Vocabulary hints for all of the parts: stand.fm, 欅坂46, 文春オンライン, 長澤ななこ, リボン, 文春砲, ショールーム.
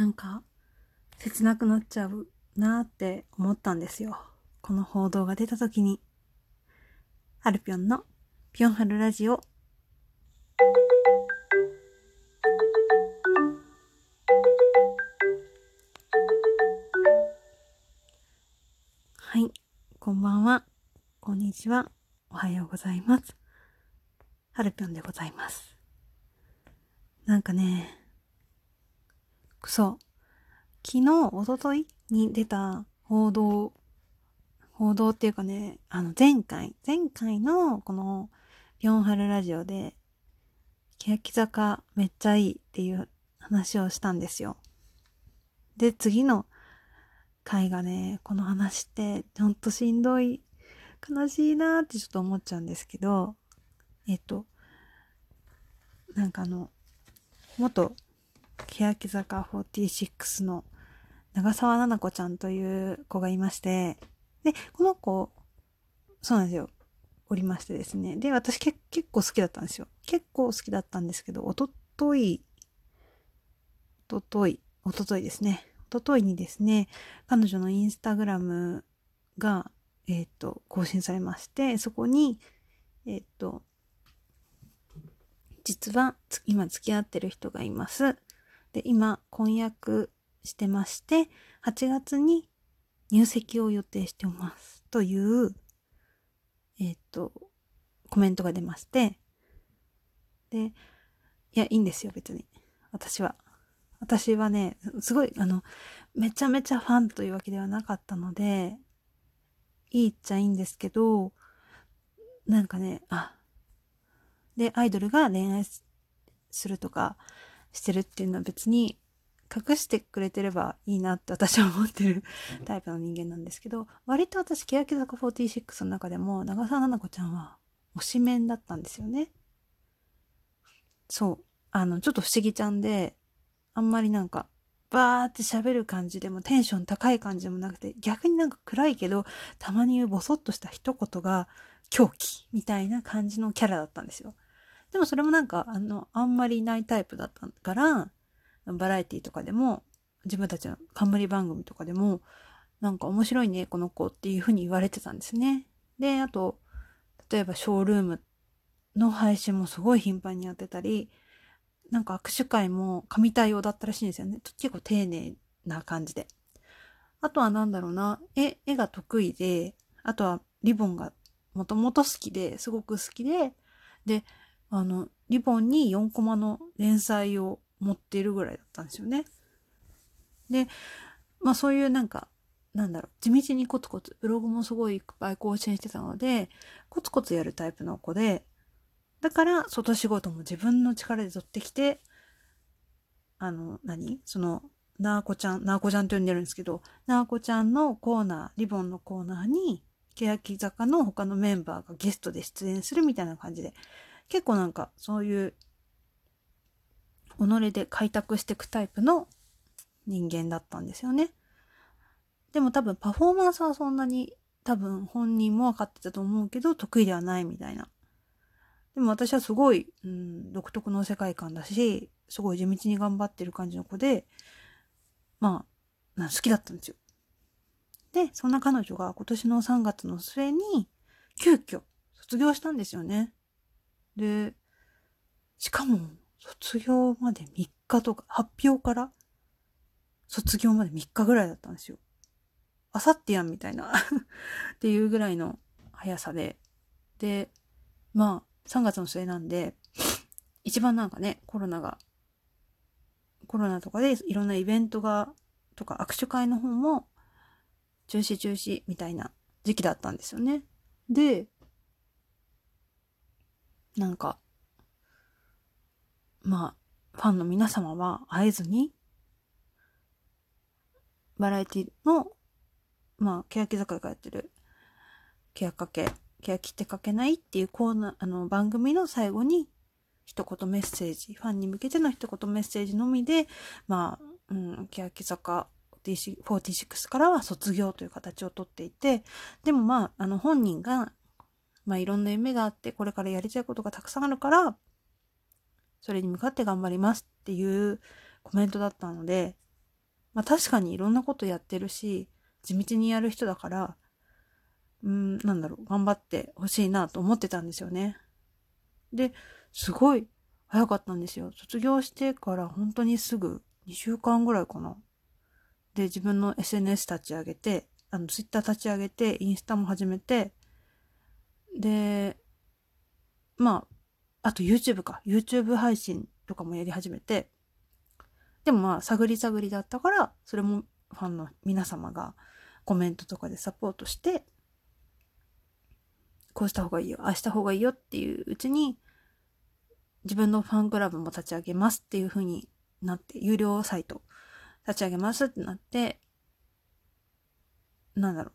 なんか切なくなっちゃうなって思ったんですよ。この報道が出た時に。ハルピョンのピョンハルラジオ。はい、こんばんは、こんにちは、おはようございます。ハルピョンでございます。なんかね、昨日、おとといに出た報道っていうかね、前回のこのピョンハルラジオで欅坂めっちゃいいっていう話をしたんですよ。で、次の回がね、この話ってほんとしんどい、悲しいなーってちょっと思っちゃうんですけど、なんか元欅坂46の長澤ななこちゃんという子がいまして、で、この子、そうなんですよ、おりましてですね。で、私結構好きだったんですよ。結構好きだったんですけど、おとといにですね、彼女のインスタグラムが、更新されまして、そこに、実は今付き合ってる人がいます。で、今婚約してまして、8月に入籍を予定しておますという、コメントが出まして、で、いや、いいんですよ、別に。私はね、すごい、めちゃめちゃファンというわけではなかったので、いいっちゃいいんですけど、なんかね、で、アイドルが恋愛するとかしてるっていうのは別に、隠してくれてればいいなって私は思ってるタイプの人間なんですけど、割と私欅坂46の中でも長澤ななこちゃんは推しメンだったんですよね。そう、ちょっと不思議ちゃんで、あんまりなんかバーって喋る感じでもテンション高い感じでもなくて、逆になんか暗いけどたまに言うボソッとした一言が狂気みたいな感じのキャラだったんですよ。でもそれもなんかあんまりいないタイプだったから、バラエティとかでも自分たちの冠番組とかでもなんか面白いねこの子っていう風に言われてたんですね。で、あと例えばショールームの配信もすごい頻繁にやってたり、なんか握手会も神対応だったらしいんですよね。結構丁寧な感じで、あとはなんだろうな、絵が得意で、あとはリボンがもともと好きで、すごく好きで、で、リボンに4コマの連載を持っているぐらいだったんですよね。で、まあそういうなんか、なんだろう、地道にコツコツ、ブログもすごいいっぱい更新してたので、コツコツやるタイプの子で、だから外仕事も自分の力で取ってきて、なあこちゃんって呼んでるんですけど、なあこちゃんのコーナー、リボンのコーナーに、欅坂の他のメンバーがゲストで出演するみたいな感じで、結構なんかそういう、己で開拓していくタイプの人間だったんですよね。でも多分パフォーマンスはそんなに多分本人も分かってたと思うけど得意ではないみたいな。でも私はすごい、独特の世界観だし、すごい地道に頑張ってる感じの子で、まあ好きだったんですよ。で、そんな彼女が今年の3月の末に急遽卒業したんですよね。で、しかも卒業まで3日とか、発表から卒業まで3日ぐらいだったんですよ。あさってやんみたいなっていうぐらいの速さで。で、まあ3月の末なんで、一番なんかね、コロナとかでいろんなイベントがとか握手会の方も中止みたいな時期だったんですよね。で、なんかまあ、ファンの皆様は会えずに、バラエティの、まあ、欅坂がやってる、欅って書けないっていうコーナー、番組の最後に、一言メッセージ、ファンに向けての一言メッセージのみで、まあ、欅坂46からは卒業という形をとっていて、でもまあ、本人が、まあ、いろんな夢があって、これからやりたいことがたくさんあるから、それに向かって頑張りますっていうコメントだったので、まあ、確かにいろんなことやってるし地道にやる人だから頑張ってほしいなと思ってたんですよね。ですごい早かったんですよ。卒業してから本当にすぐ2週間ぐらいかな。で自分の SNS 立ち上げてTwitter 立ち上げてインスタも始めてであと YouTube 配信とかもやり始めて、でも探りだったからそれもファンの皆様がコメントとかでサポートしてこうした方がいいよ、ああした方がいいよっていううちに自分のファンクラブも立ち上げますっていう風になって有料サイト立ち上げますってなって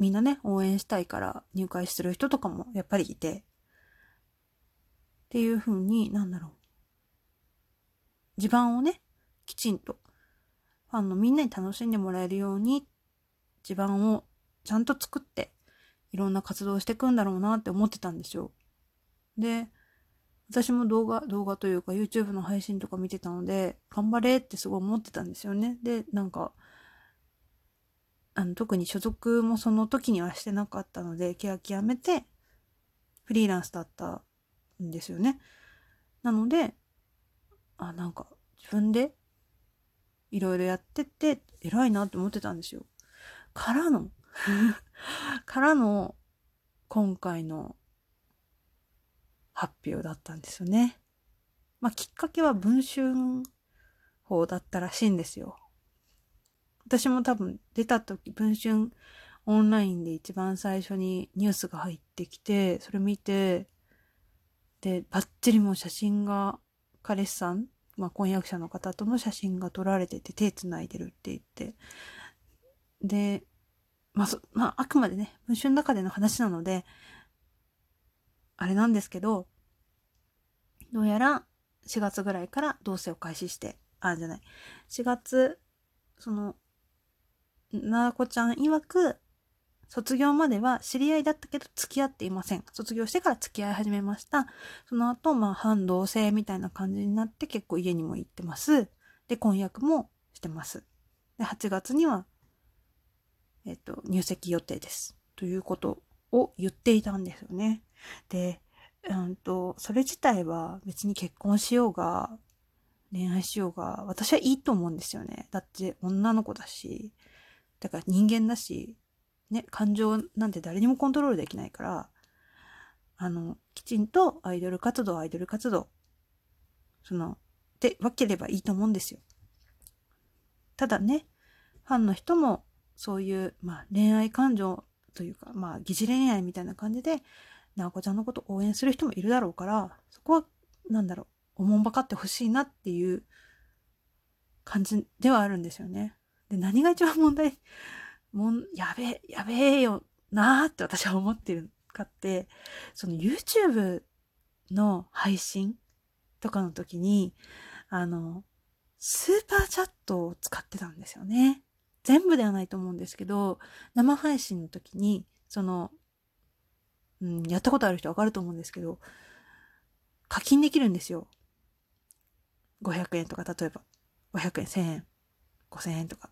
みんなね応援したいから入会する人とかもやっぱりいてっていう風に地盤をねきちんとみんなに楽しんでもらえるように地盤をちゃんと作っていろんな活動をしていくんだろうなって思ってたんですよ。で私も動画というか YouTube の配信とか見てたので頑張れってすごい思ってたんですよね。で特に所属もその時にはしてなかったので諦めてフリーランスだったんですよね。なので自分でいろいろやってって偉いなって思ってたんですよ。からの今回の発表だったんですよね。きっかけは文春法だったらしいんですよ。私も多分出た時文春オンラインで一番最初にニュースが入ってきてそれ見てでバッチリもう写真が彼氏さん、婚約者の方との写真が撮られてて手つないでるって言ってであくまでね文春の中での話なのであれなんですけど、どうやら4月ぐらいから同棲を開始して、4月、なあこちゃん曰く、卒業までは知り合いだったけど付き合っていません。卒業してから付き合い始めました。その後、半同棲みたいな感じになって結構家にも行ってます。で、婚約もしてます。で、8月には、入籍予定です。ということを言っていたんですよね。で、それ自体は別に結婚しようが恋愛しようが私はいいと思うんですよね。だって女の子だしだから人間だし、ね、感情なんて誰にもコントロールできないからきちんとアイドル活動で分ければいいと思うんですよ。ただねファンの人もそういう、恋愛感情というか疑似恋愛みたいな感じでなあこちゃんのこと応援する人もいるだろうからそこはおもんばかってほしいなっていう感じではあるんですよね。で何が一番やべえよなーって私は思ってるかってYouTube の配信とかの時にスーパーチャットを使ってたんですよね。全部ではないと思うんですけど生配信の時にやったことある人分かると思うんですけど課金できるんですよ。500円とか例えば500円1000円5000円とか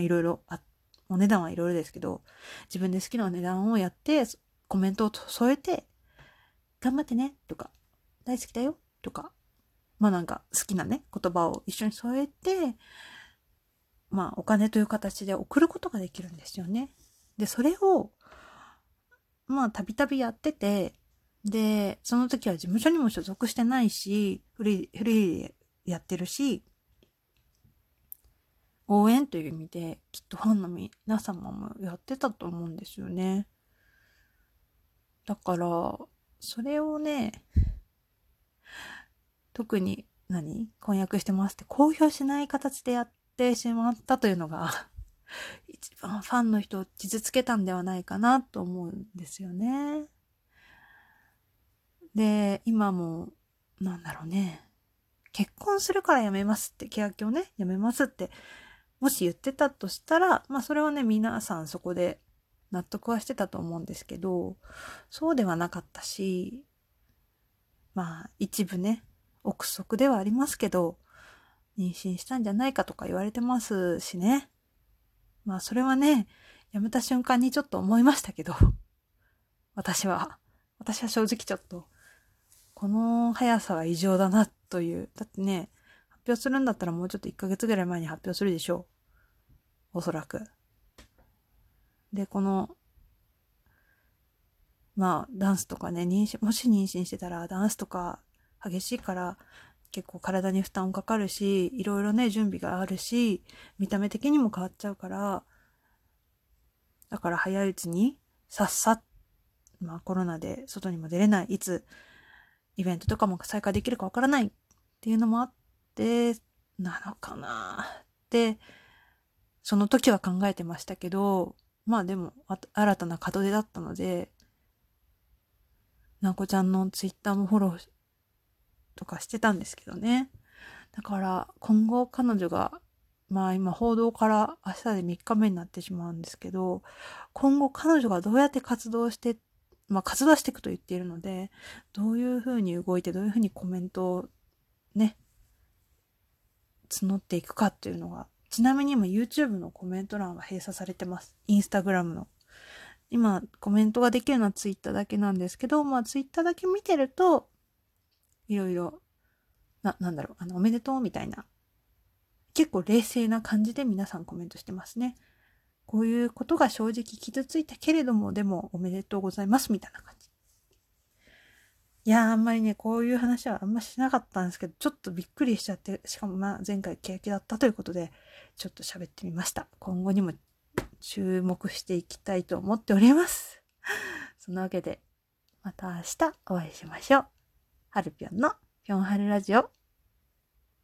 いろいろお値段はいろいろですけど自分で好きなお値段をやってコメントを添えて頑張ってねとか大好きだよとか好きなね言葉を一緒に添えてお金という形で送ることができるんですよね。でそれをたびたびやっててでその時は事務所にも所属してないしフリーでやってるし応援という意味できっとファンの皆様もやってたと思うんですよね。だからそれをね特に婚約してますって公表しない形でやってしまったというのが一番ファンの人を傷つけたんではないかなと思うんですよね。で今も結婚するからやめますって欅をねやめますってもし言ってたとしたらそれはね皆さんそこで納得はしてたと思うんですけどそうではなかったし一部ね憶測ではありますけど妊娠したんじゃないかとか言われてますしね。まあそれはね、やめた瞬間にちょっと思いましたけど、私は正直ちょっとこの速さは異常だなという。だってね、発表するんだったらもうちょっと1ヶ月ぐらい前に発表するでしょう、おそらく。で、このまあダンスとかね、もし妊娠してたらダンスとか激しいから結構体に負担かかるし、いろいろね準備があるし、見た目的にも変わっちゃうから、だから早いうちにさっさと、まあコロナで外にも出れない、いつイベントとかも再開できるかわからないっていうのもあってなのかなってその時は考えてましたけど、まあでも新たな門出だったので、なこちゃんのツイッターもフォローとかしてたんですけどね。だから今後彼女が、まあ今報道から明日で3日目になってしまうんですけど、今後彼女がどうやって活動して、まあ活動していくと言っているので、どういうふうに動いてどういうふうにコメントをね、募っていくかっていうのが、ちなみに今 YouTube のコメント欄は閉鎖されてます。Instagram の。今コメントができるのはツイッターだけなんですけど、まあツイッターだけ見てるといろいろなんだろうおめでとうみたいな、結構冷静な感じで皆さんコメントしてますね。こういうことが正直傷ついたけれどもでもおめでとうございますみたいな感じ。いやー、あんまりねこういう話はあんましなかったんですけど、ちょっとびっくりしちゃって、しかもまあ前回ケヤキだったということでちょっと喋ってみました。今後にも注目していきたいと思っております。そのわけで、また明日お会いしましょう。はるぴょんのぴょんはるラジオ。